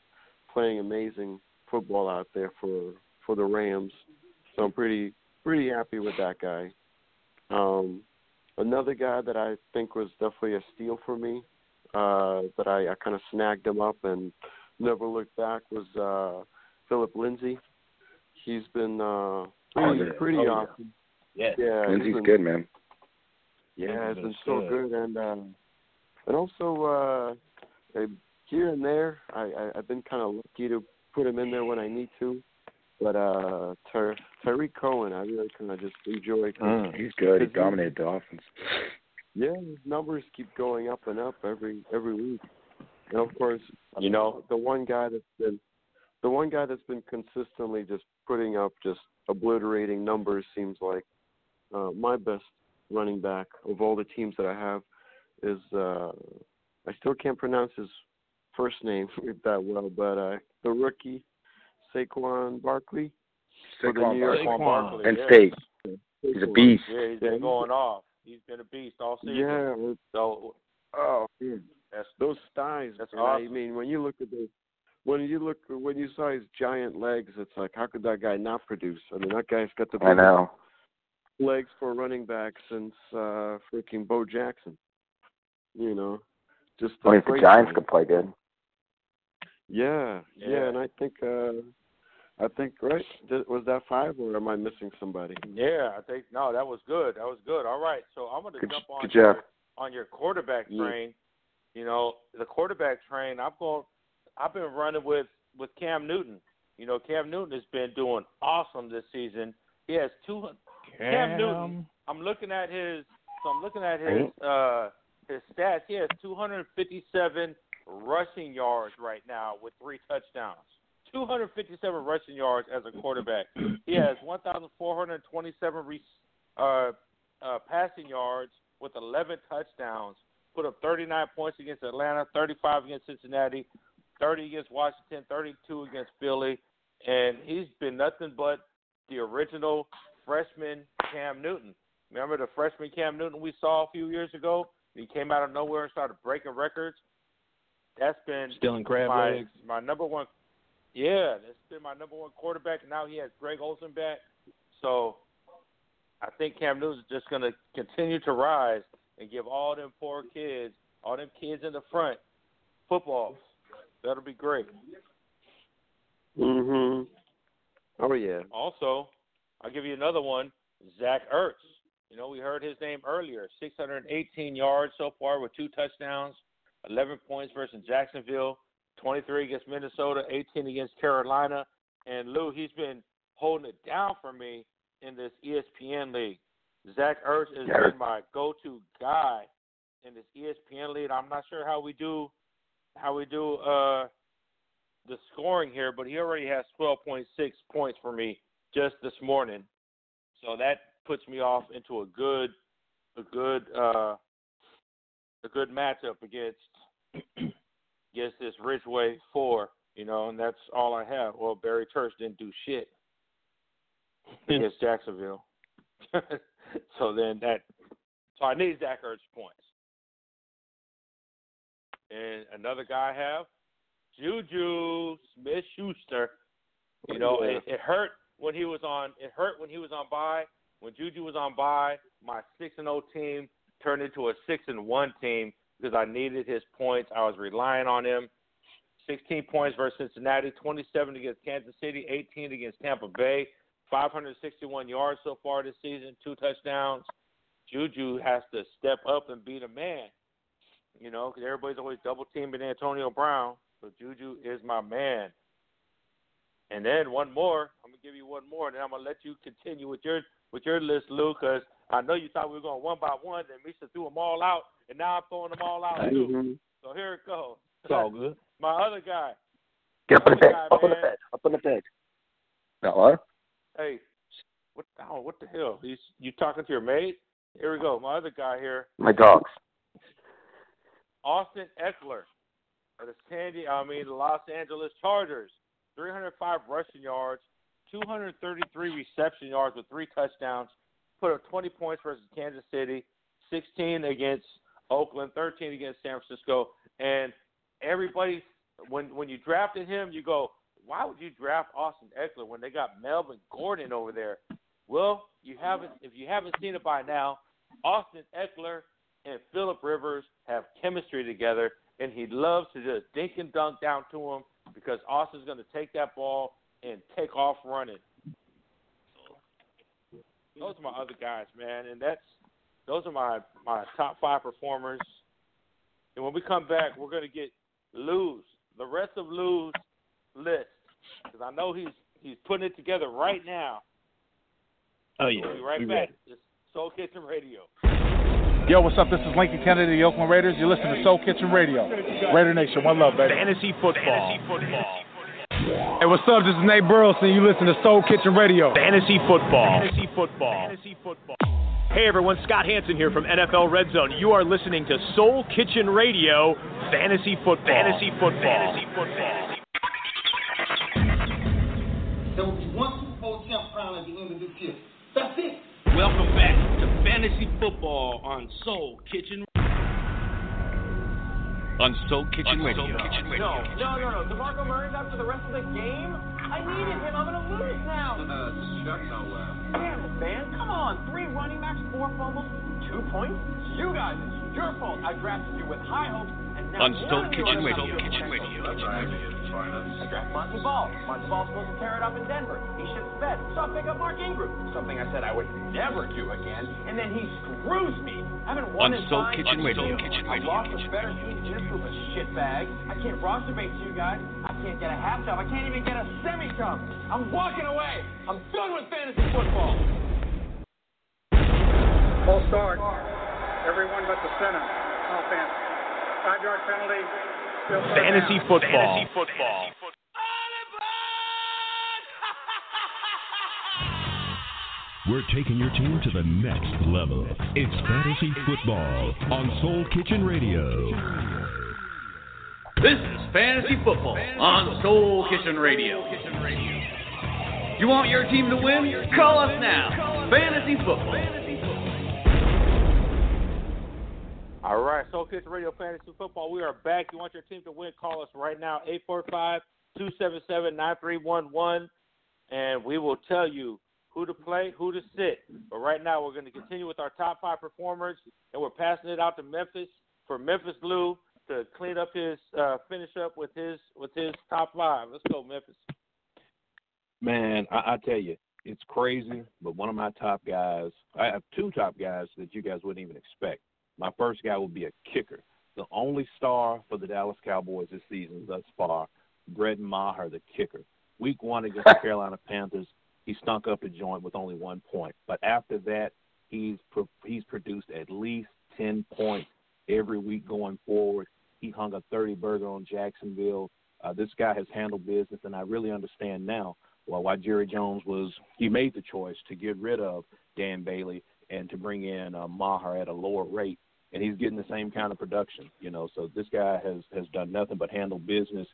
playing amazing football out there for the Rams. So I'm pretty happy with that guy. Another guy that I think was definitely a steal for me, that I kind of snagged him up and never looked back, was Philip Lindsay. He's been pretty awesome. Yeah, Lindsay's good, man. Yeah, it's been so good. And also here and there, I've been kind of lucky to put him in there when I need to. But Tyreek Cohen, I really kind of just enjoy. He's good. He dominated the offense. Yeah, his numbers keep going up and up every week. And of course, you know, the one guy that's been consistently just putting up just obliterating numbers seems like my best running back of all the teams that I have is I still can't pronounce his first name that well, but the rookie Saquon Barkley. Saquon Barkley. And State. Yes. He's a beast. Yeah, he's been going off. He's been a beast all season. Yeah. So, oh, man. That's, those thighs. That's awesome. I mean, when you look at the, when you saw his giant legs, it's like, how could that guy not produce? I mean, that guy's got the best legs for running back since freaking Bo Jackson. You know, just. I mean, if the Giants could play good. Yeah, and I think right, was that five, or am I missing somebody? Yeah, I think no, that was good. All right, so I'm going to jump on your quarterback train. Yeah. You know, the quarterback train. I've been running with Cam Newton. You know, Cam Newton has been doing awesome this season. He has Cam Newton. I'm looking at his his stats. He has 257 rushing yards right now with 3 touchdowns. 257 rushing yards as a quarterback. He has 1,427 passing yards with 11 touchdowns. Put up 39 points against Atlanta, 35 against Cincinnati, 30 against Washington, 32 against Philly. And he's been nothing but the original freshman Cam Newton. Remember the freshman Cam Newton we saw a few years ago? He came out of nowhere and started breaking records. That's been my number one. Yeah, that's been my number one quarterback. Now he has Greg Olsen back. So I think Cam Newton's just going to continue to rise and give all them kids in the front, football. That'll be great. Mm-hmm. Oh, yeah. Also, I'll give you another one, Zach Ertz. You know, we heard his name earlier, 618 yards so far with 2 touchdowns. 11 points versus Jacksonville, 23 against Minnesota, 18 against Carolina. And, Lou, he's been holding it down for me in this ESPN league. Zach Ertz has been my go-to guy in this ESPN league. I'm not sure how we do the scoring here, but he already has 12.6 points for me just this morning. So that puts me off into a good matchup against this Ridgeway 4, you know, and that's all I have. Well, Barry Church didn't do shit against Jacksonville. So I need Zach Ertz points. And another guy I have, Juju Smith-Schuster. You know, it hurt when he was on bye. When Juju was on bye, my 6-0 team turned into a 6-1 team because I needed his points. I was relying on him. 16 points versus Cincinnati, 27 against Kansas City, 18 against Tampa Bay, 561 yards so far this season, 2 touchdowns. Juju has to step up and be the man, you know, because everybody's always double-teaming Antonio Brown, but Juju is my man. And then one more. I'm going to give you one more, and then I'm going to let you continue with your list, Lou, because I know you thought we were going one by one, and Misha threw them all out, and now I'm throwing them all out, too. Mm-hmm. So here it goes. It's all good. My other guy. Get up in the bed. Now what? Hey, what the hell? You talking to your maid? Here we go. My other guy here. My dogs. Austin Eckler of the Los Angeles Chargers. 305 rushing yards, 233 reception yards with 3 touchdowns. Put up 20 points versus Kansas City, 16 against Oakland, 13 against San Francisco. And everybody, when you drafted him, you go, why would you draft Austin Eckler when they got Melvin Gordon over there? Well, if you haven't seen it by now, Austin Eckler and Phillip Rivers have chemistry together, and he loves to just dink and dunk down to him because Austin's going to take that ball and take off running. Those are my other guys, man, and those are my top 5 performers. And when we come back, we're going to get Lou's, the rest of Lou's list, because I know he's putting it together right now. Oh, yeah. We'll be right back. It's Soul Kitchen Radio. Yo, what's up? This is Lincoln Kennedy, the Oakland Raiders. You're listening to Soul Kitchen Radio. Raider Nation, one love, baby. The NFC football. Hey, what's up? This is Nate Burleson. You listen to Soul Kitchen Radio. The NFC football. Hey everyone, Scott Hansen here from NFL Red Zone. You are listening to Soul Kitchen Radio, Fantasy Football. Fantasy Football. Fantasy Football. There will be one Super Bowl champ crowned at the end of this year. That's it. Welcome back to Fantasy Football on Soul Kitchen. On Soul Kitchen Radio. No. DeMarco Murray's out for the rest of the game? I needed him. I'm going to lose now. Chuck's not well. Damn it, man. Come on. 3 running backs, 4 fumbles, 2 points. You guys, it's your fault. I drafted you with high hopes. And now on Soul Kitchen Radio. I draft Monty Ball. Monty Ball's supposed to tear it up in Denver. He should bet. So I pick up Mark Ingram. Something I said I would never do again. And then he screws me. I haven't won in 5 years. I lost a better team to this group of shitbags. I can't roster base you guys. I can't get a half job. I can't even get a semi-job. I'm walking away. I'm done with fantasy football. Full start. Everyone but the center. Offense. 5-yard penalty. Fantasy football. Fantasy football. We're taking your team to the next level. It's Fantasy Football on Soul Kitchen Radio. This is Fantasy Football on Soul Kitchen Radio. You want your team to win? Call us now. Fantasy Football. All right, Soul Kitchen Radio, Fantasy Football. We are back. You want your team to win? Call us right now, 845-277-9311, and we will tell you who to play, who to sit. But right now, we're going to continue with our top 5 performers, and we're passing it out to Memphis for Memphis Lou to clean up his finish up with his top 5. Let's go, Memphis. Man, I tell you, it's crazy. But one of my top guys, I have 2 top guys that you guys wouldn't even expect. My first guy would be a kicker, the only star for the Dallas Cowboys this season thus far, Brett Maher, the kicker. Week 1 against the Carolina Panthers. He stunk up the joint with only 1 point. But after that, he's produced at least 10 points every week going forward. He hung a 30-burger on Jacksonville. This guy has handled business, and I really understand now why Jerry Jones made the choice to get rid of Dan Bailey and to bring in Maher at a lower rate, and he's getting the same kind of production. So this guy has done nothing but handle business.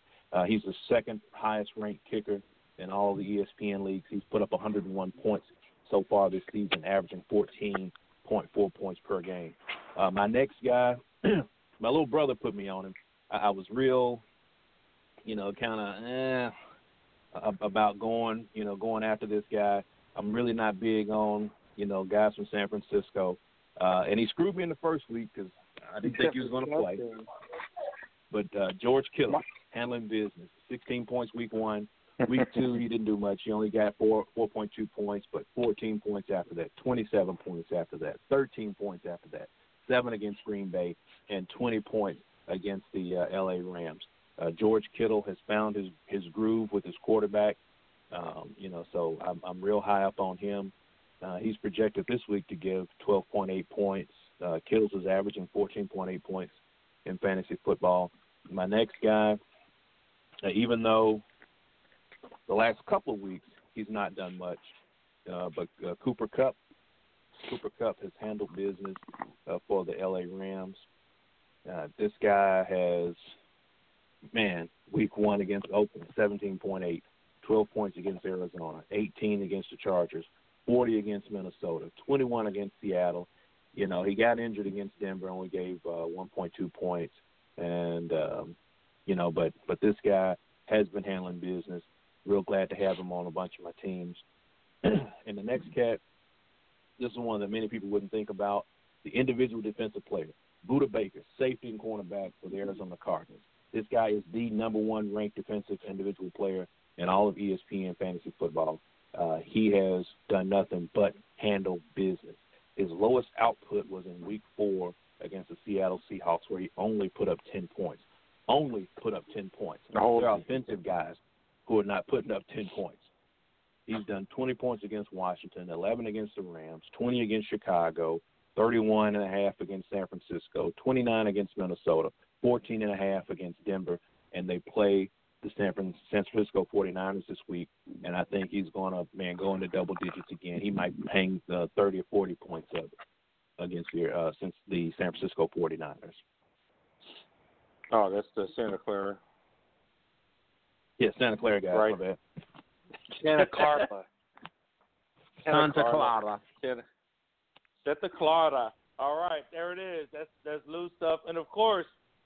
He's the 2nd highest-ranked kicker in all the ESPN leagues. He's put up 101 points so far this season, averaging 14.4 points per game. My next guy, my little brother put me on him. I was real, kind of about going after this guy. I'm really not big on, guys from San Francisco. And he screwed me in the first week because I didn't think he was going to play. But George Kittle, handling business, 16 points week 1. Week 2, he didn't do much. He only got 4.2 points, but 14 points after that, 27 points after that, 13 points after that, 7 against Green Bay, and 20 points against the L.A. Rams. George Kittle has found his groove with his quarterback, so I'm real high up on him. He's projected this week to give 12.8 points. Kittle's is averaging 14.8 points in fantasy football. My next guy, even though the last couple of weeks, he's not done much. But Cooper Kupp has handled business for the L.A. Rams. This guy has, week 1 against Oakland, 17.8, 12 points against Arizona, 18 against the Chargers, 40 against Minnesota, 21 against Seattle. He got injured against Denver, only gave 1.2 points. And, but this guy has been handling business. Real glad to have him on a bunch of my teams. And the next cat, this is one that many people wouldn't think about, the individual defensive player, Budda Baker, safety and cornerback for the Arizona Cardinals. This guy is the number 1 ranked defensive individual player in all of ESPN fantasy football. He has done nothing but handle business. His lowest output was in week 4 against the Seattle Seahawks, where he only put up 10 points. They're offensive guys who are not putting up 10 points. He's done 20 points against Washington, 11 against the Rams, 20 against Chicago, 31.5 against San Francisco, 29 against Minnesota, 14.5 against Denver, and they play the San Francisco 49ers this week, and I think he's going to, man, go into double digits again. He might hang the 30 or 40 points up against the San Francisco 49ers. Oh, that's the Santa Clara. Yeah, Santa Clara guy. Right. My bad. Santa Clara. All right, there it is. That's Lou's stuff. And, of course,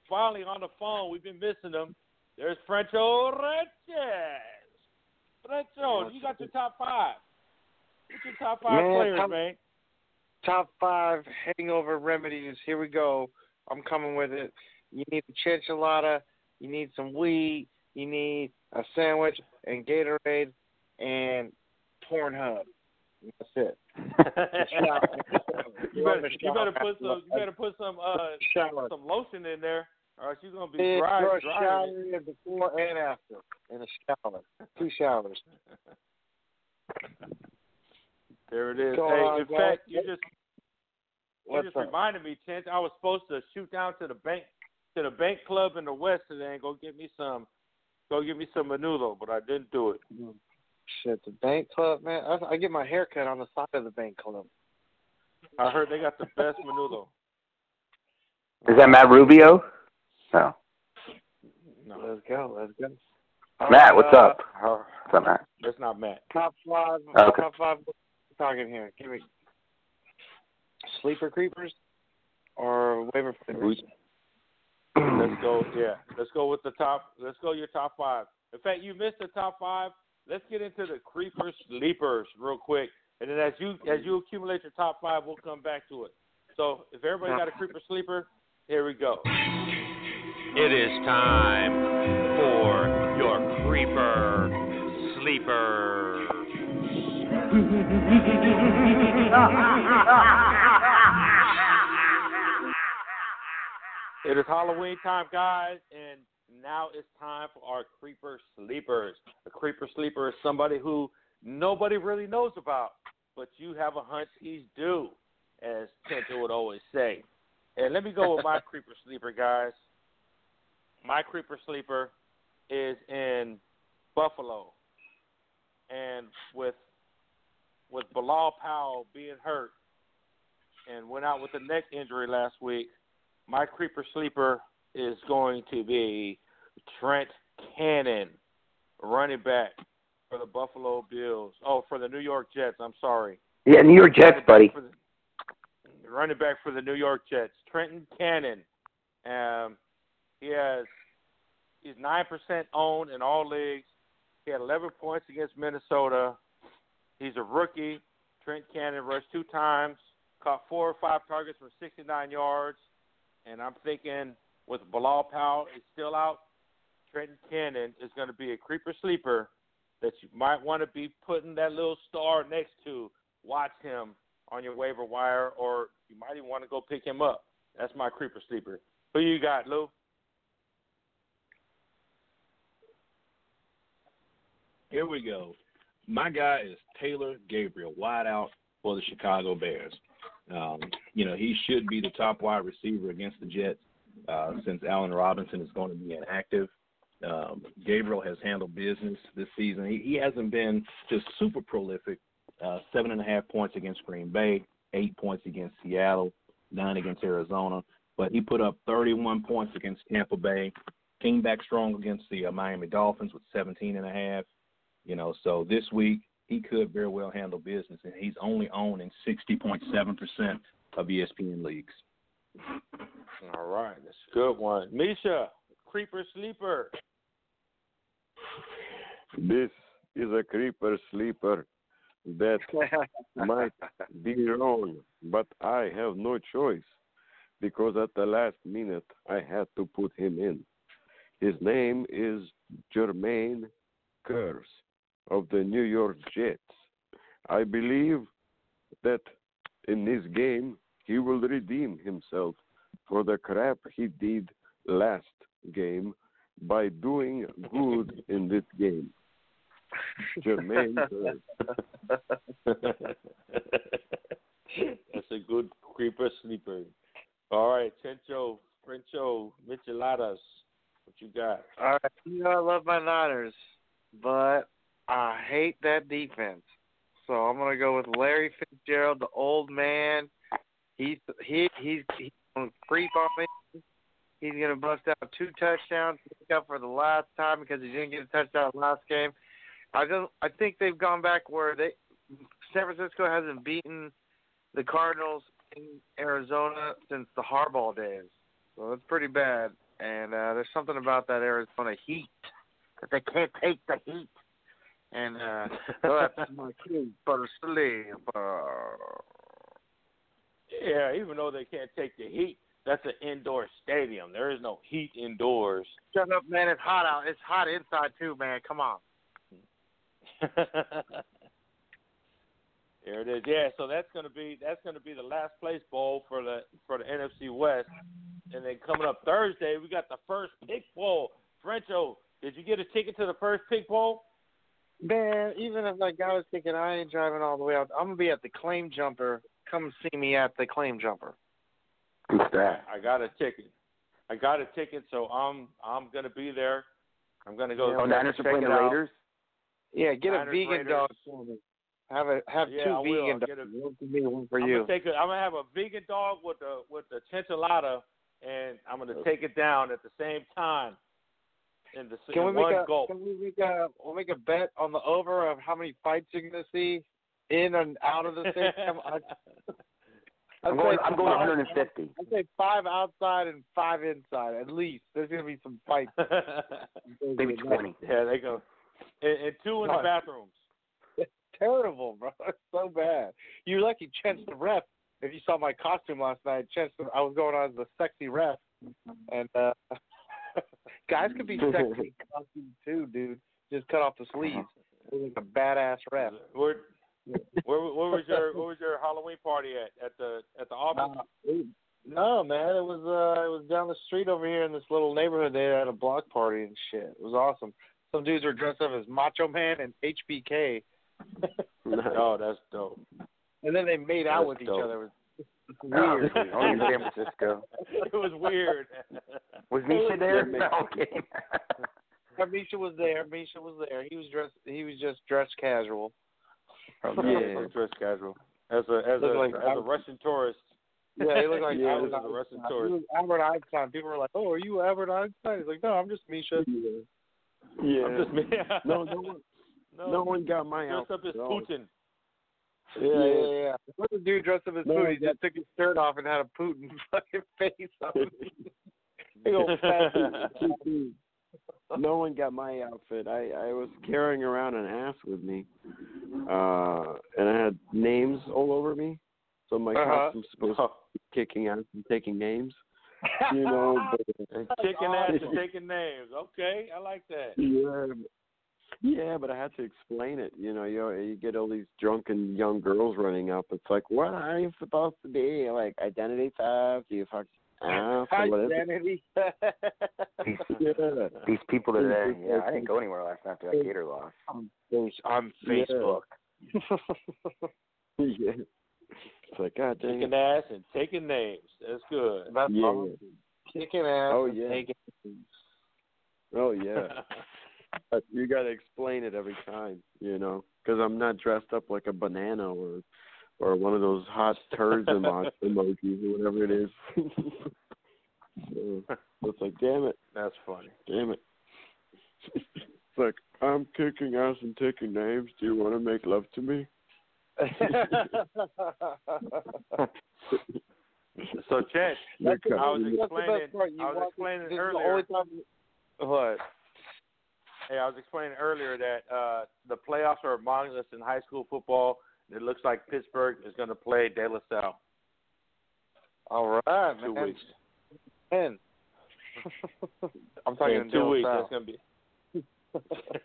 finally on the phone, we've been missing them. There's Frencho Reyes. Frencho, you got your top five. What's your top five players, man? Top five hangover remedies. Here we go. I'm coming with it. You need a chinchillata. You need some weed. You need a sandwich and Gatorade and Pornhub. That's it. You better put some lotion in there, or she's gonna be dry. Shower before and after, in a shower, 2 showers. There it is. So, hey, in fact, you just reminded me, Chance. I was supposed to shoot down to the bank club in the West today and go get me some menudo, but I didn't do it. Shit, the bank club, man. I get my hair cut on the side of the bank club. I heard they got the best menudo. Is that Matt Rubio? No. Let's go. Matt, what's up? What's up, Matt? That's not Matt. Top five. Okay. Top five. We're talking here. Give me sleeper creepers or waiver creepers. Let's go. Yeah. Let's go with the top. Let's go your top five. In fact, you missed the top five. Let's get into the creeper sleepers real quick, and then as you accumulate your top five, we'll come back to it. So if everybody got a creeper sleeper, here we go. It is time for your creeper sleeper. It is Halloween time, guys, and now it's time for our creeper sleepers. A creeper sleeper is somebody who nobody really knows about, but you have a hunch he's due, as Tinto would always say. And let me go with my creeper sleeper, guys. My creeper sleeper is in Buffalo. And with Bilal Powell being hurt and went out with a neck injury last week, my creeper sleeper is going to be Trent Cannon, running back for the Buffalo Bills. Oh, for the New York Jets, I'm sorry. Yeah, New York Jets, buddy. Running back for the New York Jets, Trenton Cannon. He's 9% owned in all leagues. He had 11 points against Minnesota. He's a rookie. Trent Cannon rushed 2 times, caught 4 or 5 targets for 69 yards, and I'm thinking, with Bilal Powell is still out, Trenton Cannon is going to be a creeper sleeper that you might want to be putting that little star next to. Watch him on your waiver wire, or you might even want to go pick him up. That's my creeper sleeper. Who you got, Lou? Here we go. My guy is Taylor Gabriel, wide out for the Chicago Bears. He should be the top wide receiver against the Jets. Since Allen Robinson is going to be inactive, Gabriel has handled business this season. He hasn't been just super prolific, 7.5 points against Green Bay, 8 points against Seattle, 9 against Arizona. But he put up 31 points against Tampa Bay, came back strong against the Miami Dolphins with 17.5. So this week he could very well handle business, and he's only owned in 60.7% of ESPN leagues. All right, that's a good one. Misha, creeper sleeper. This is a creeper sleeper that might be wrong, but I have no choice because at the last minute I had to put him in. His name is Jermaine Kearse of the New York Jets. I believe that in this game he will redeem himself for the crap he did last game by doing good in this game. Jermaine Kearse. That's a good creeper sleeper. All right, Frencho Micheladas, What you got? All right. You know, I love my Niners, but I hate that defense. So I'm going to go with Larry Fitzgerald, the old man. He's going to creep on me. He's going to bust out 2 touchdowns to make up for the last time because he didn't get a touchdown last game. I think they've gone back where San Francisco hasn't beaten the Cardinals in Arizona since the Harbaugh days. So that's pretty bad. And there's something about that Arizona heat that they can't take the heat. And that's my key for sleep. Yeah, even though they can't take the heat, that's an indoor stadium. There is no heat indoors. Shut up, man. It's hot out. It's hot inside, too, man. Come on. There it is. Yeah, so that's gonna be the last place bowl for the NFC West. And then coming up Thursday, we got the first pick bowl. Frencho, did you get a ticket to the first pick bowl? Man, even if like I was thinking I ain't driving all the way out, I'm gonna be at the Claim Jumper. Come see me at the Claim Jumper. Who's that? I got a ticket, so I'm gonna be there. I'm gonna go. Yeah, Niners are playing the Raiders. Yeah, get Niners, a vegan Raiders. Dog for me. Have two vegan dogs. One for me, one for you. I'm gonna have a vegan dog with the chinchillata, and I'm gonna take it down at the same time. We'll make a bet on the over of how many fights you're going to see in and out of the stadium. I'm going 150. I'd say 5 outside and 5 inside, at least. There's going to be some fights. Maybe 20. Yeah, they go. And 2 in the bathrooms. It's terrible, bro. It's so bad. You're lucky Chance the ref. If you saw my costume last night, I was going on as the sexy ref. And, guys could be sexy costumes too, dude. Just cut off the sleeves. Like a badass ref. Where was your Halloween party at the Auburn? No, man, it was down the street over here in this little neighborhood. They had a block party and shit. It was awesome. Some dudes were dressed up as Macho Man and HBK. Oh, that's dope. And then they made out with each other. Weird. Only in San Francisco. It was weird. Was Misha there? No, okay. Misha was there. He was just dressed casual. Oh, yeah, dressed casual. As a Russian tourist. Yeah, he looked like I was a Russian tourist. He was Albert Einstein. People were like, "Oh, are you Albert Einstein?" He's like, "No, I'm just Misha." Yeah. I'm just Misha. No one got my outfit. Dressed up as Putin. Yeah. What the dude dressed up as Putin? He just took his shirt off and had a Putin fucking face on. Big old fat Putin. No one got my outfit. I was carrying around an ass with me, and I had names all over me. So my costume's supposed to be kicking ass and taking names. You know, kicking ass and taking names. Okay, I like that. Yeah, but I had to explain it. You know, you get all these drunken young girls running up. It's like, what are you supposed to be? Like, identity theft? Do you fuck off? Identity theft. These people are there. Yeah, I didn't go anywhere last night. I cater loss. I'm Facebook. Yeah. It's like, God damn. Kicking ass and taking names. That's good. That's awesome. Kicking ass and taking names. Oh, yeah. You got to explain it every time, you know, because I'm not dressed up like a banana or one of those hot turds emojis or whatever it is. So it's like, damn it. That's funny. Damn it. It's like, I'm kicking ass and taking names. Do you want to make love to me? So, Chad, I was explaining earlier. What? Hey, I was explaining earlier that the playoffs are among us in high school football. It looks like Pittsburgh is going to play De La Salle. All right, in 2 weeks. Man. I'm talking in 2 weeks. That's going to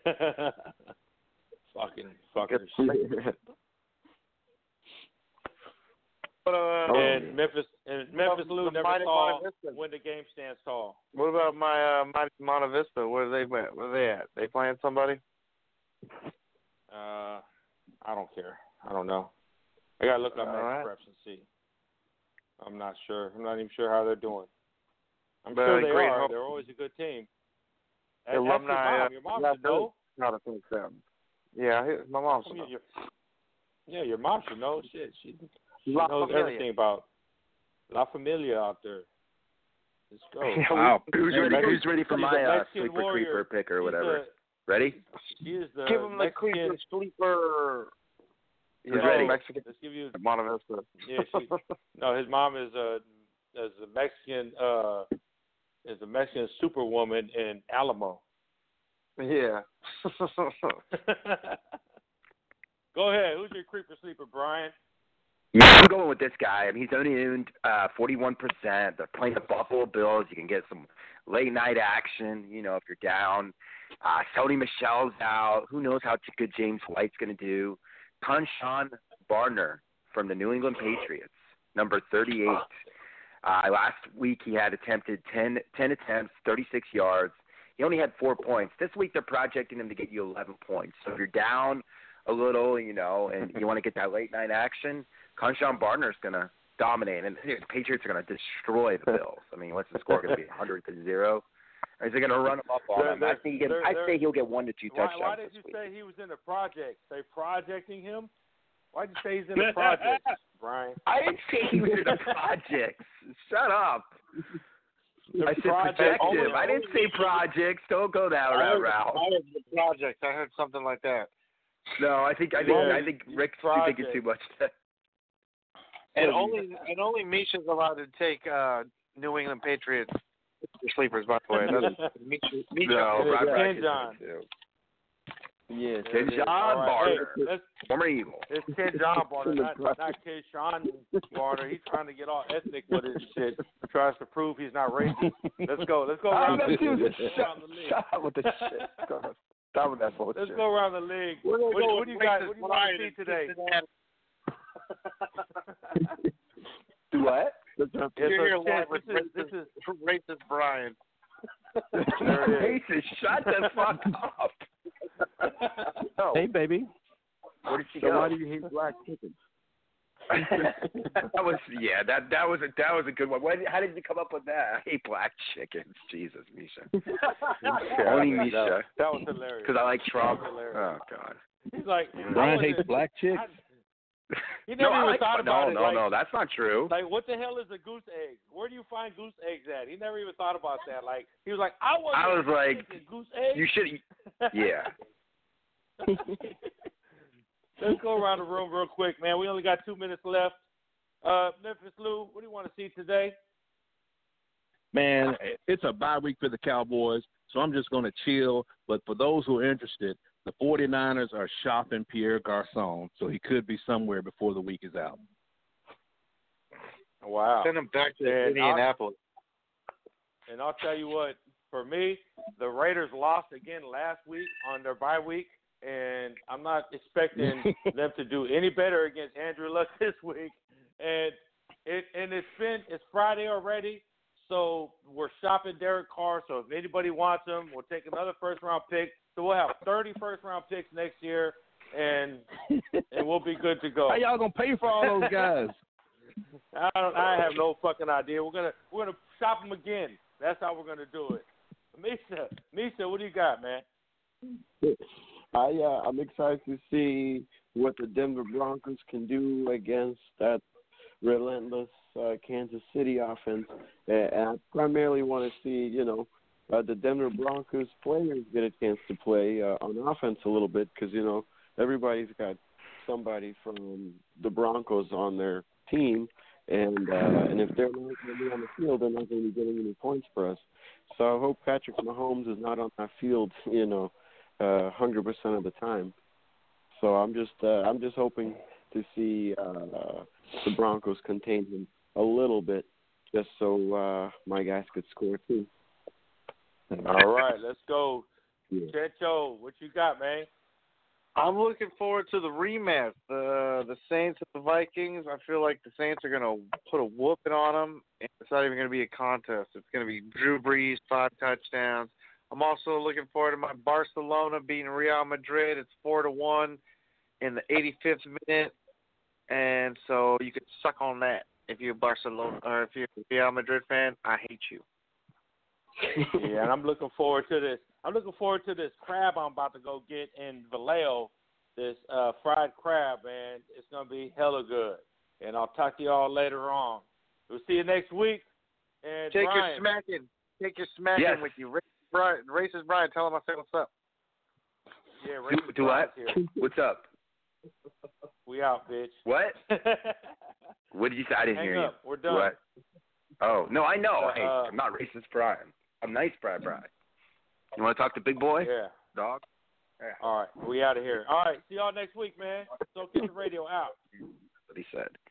be fucking shit. And Memphis Lou never saw When the Game Stands Tall. What about my Mighty Monta Vista? Where are they at? They playing somebody? I don't care. I don't know. I gotta look up my preps and see. I'm not sure. I'm not even sure how they're doing. I'm sure they are. They're always a good team. Alumni. My mom should know. Your mom should know. Shit, she knows everything about La Familia out there. Let's go. Wow. Who's ready for my sleeper creeper pick or whatever? Ready? Give him the creeper sleeper. He's ready. Mexican. Let's give you Montevista. Yeah, his mom is a Mexican superwoman in Alamo. Yeah. Go ahead. Who's your creeper sleeper, Brian? Yeah, I'm going with this guy. I mean, he's only owned 41%. They're playing the Buffalo Bills. You can get some late-night action, if you're down. Sony Michelle's out. Who knows how good James White's going to do. Conshawn Barner from the New England Patriots, number 38. Last week he had attempted 10 attempts, 36 yards. He only had 4 points. This week they're projecting him to get you 11 points. So if you're down a little, and you want to get that late-night action, Conshawn Barner is going to dominate. And the Patriots are going to destroy the Bills. I mean, what's the score going to be, 100-0? Or is it going to run him up on him? I say he'll get 1 to 2 touchdowns. Why did you say he was in the project? They projecting him? Why did you say he's in the project, Brian? I didn't say he was in the projects. Shut up. I said projective. I didn't say projects. Don't go that route. I was in the project. I heard something like that. No, I think Rick's thinking too much. And only Misha's allowed to take New England Patriots sleepers, by the way. Misha. No, Ken John. Yes, Ken John Barner. Former Eagle. It's Ken John Barner, not Ken Sean Barner. He's trying to get all ethnic with his shit. Tries to prove he's not racist. Let's go around the league. Stop with the shit. Stop with that bullshit. Let's go around the league. What do you guys want to see today? Do what? This is racist Brian. Racist, shut the fuck up. No. Hey, baby. Where did she go? Why do you hate black chicken? that was a good one. How did you come up with that? I hate black chickens. Jesus, Misha. Only Misha. That was hilarious. Because I like Trump. Oh, God. He's like, Brian hates black chicks. He never even thought about it. No, that's not true. Like, what the hell is a goose egg? Where do you find goose eggs at? He never even thought about that. Like, he was like, I was like, goose eggs? You should. Yeah. Let's go around the room real quick, man. We only got 2 minutes left. Memphis Lou, what do you want to see today? Man, it's a bye week for the Cowboys, so I'm just going to chill. But for those who are interested, the 49ers are shopping Pierre Garçon, so he could be somewhere before the week is out. Wow. Send him back to Indianapolis. And I'll tell you what, for me, the Raiders lost again last week on their bye week, and I'm not expecting them to do any better against Andrew Luck this week. And it's Friday already, so we're shopping Derek Carr, so if anybody wants him, we'll take another first-round pick. So we'll have 30 first-round picks next year, and we'll be good to go. How y'all gonna pay for all those guys? I have no fucking idea. We're gonna shop them again. That's how we're gonna do it. Misha, what do you got, man? I'm excited to see what the Denver Broncos can do against that relentless Kansas City offense, and I primarily want to see the Denver Broncos players get a chance to play on offense a little bit because, everybody's got somebody from the Broncos on their team, and if they're not going to be on the field, they're not going to be getting any points for us. So I hope Patrick Mahomes is not on that field, 100% of the time. So I'm just hoping to see the Broncos contain him a little bit just so my guys could score too. All right, let's go. Checho, what you got, man? I'm looking forward to the rematch, the Saints and the Vikings. I feel like the Saints are going to put a whooping on them, and it's not even going to be a contest. It's going to be Drew Brees, 5 touchdowns. I'm also looking forward to my Barcelona beating Real Madrid. It's 4-1 in the 85th minute, and so you can suck on that if you're Barcelona or if you're a Real Madrid fan. I hate you. Yeah, and I'm looking forward to this. I'm looking forward to this crab I'm about to go get in Vallejo, this fried crab, man. It's going to be hella good. And I'll talk to you all later on. We'll see you next week. And take Brian, your smacking. Take your smacking with you. Racist Brian, tell him I said what's up. Yeah, Racist do Brian's what? Here. What's up? We out, bitch. What? What did you say? I didn't hear up. You. We're done. What? Oh, no, I know. Hey, I'm not Racist Brian. I'm nice Brian. You want to talk to Big Boy? Yeah. Dog? Yeah. All right. We out of here. All right. See y'all next week, man. So Kitchen Radio out. That's what he said.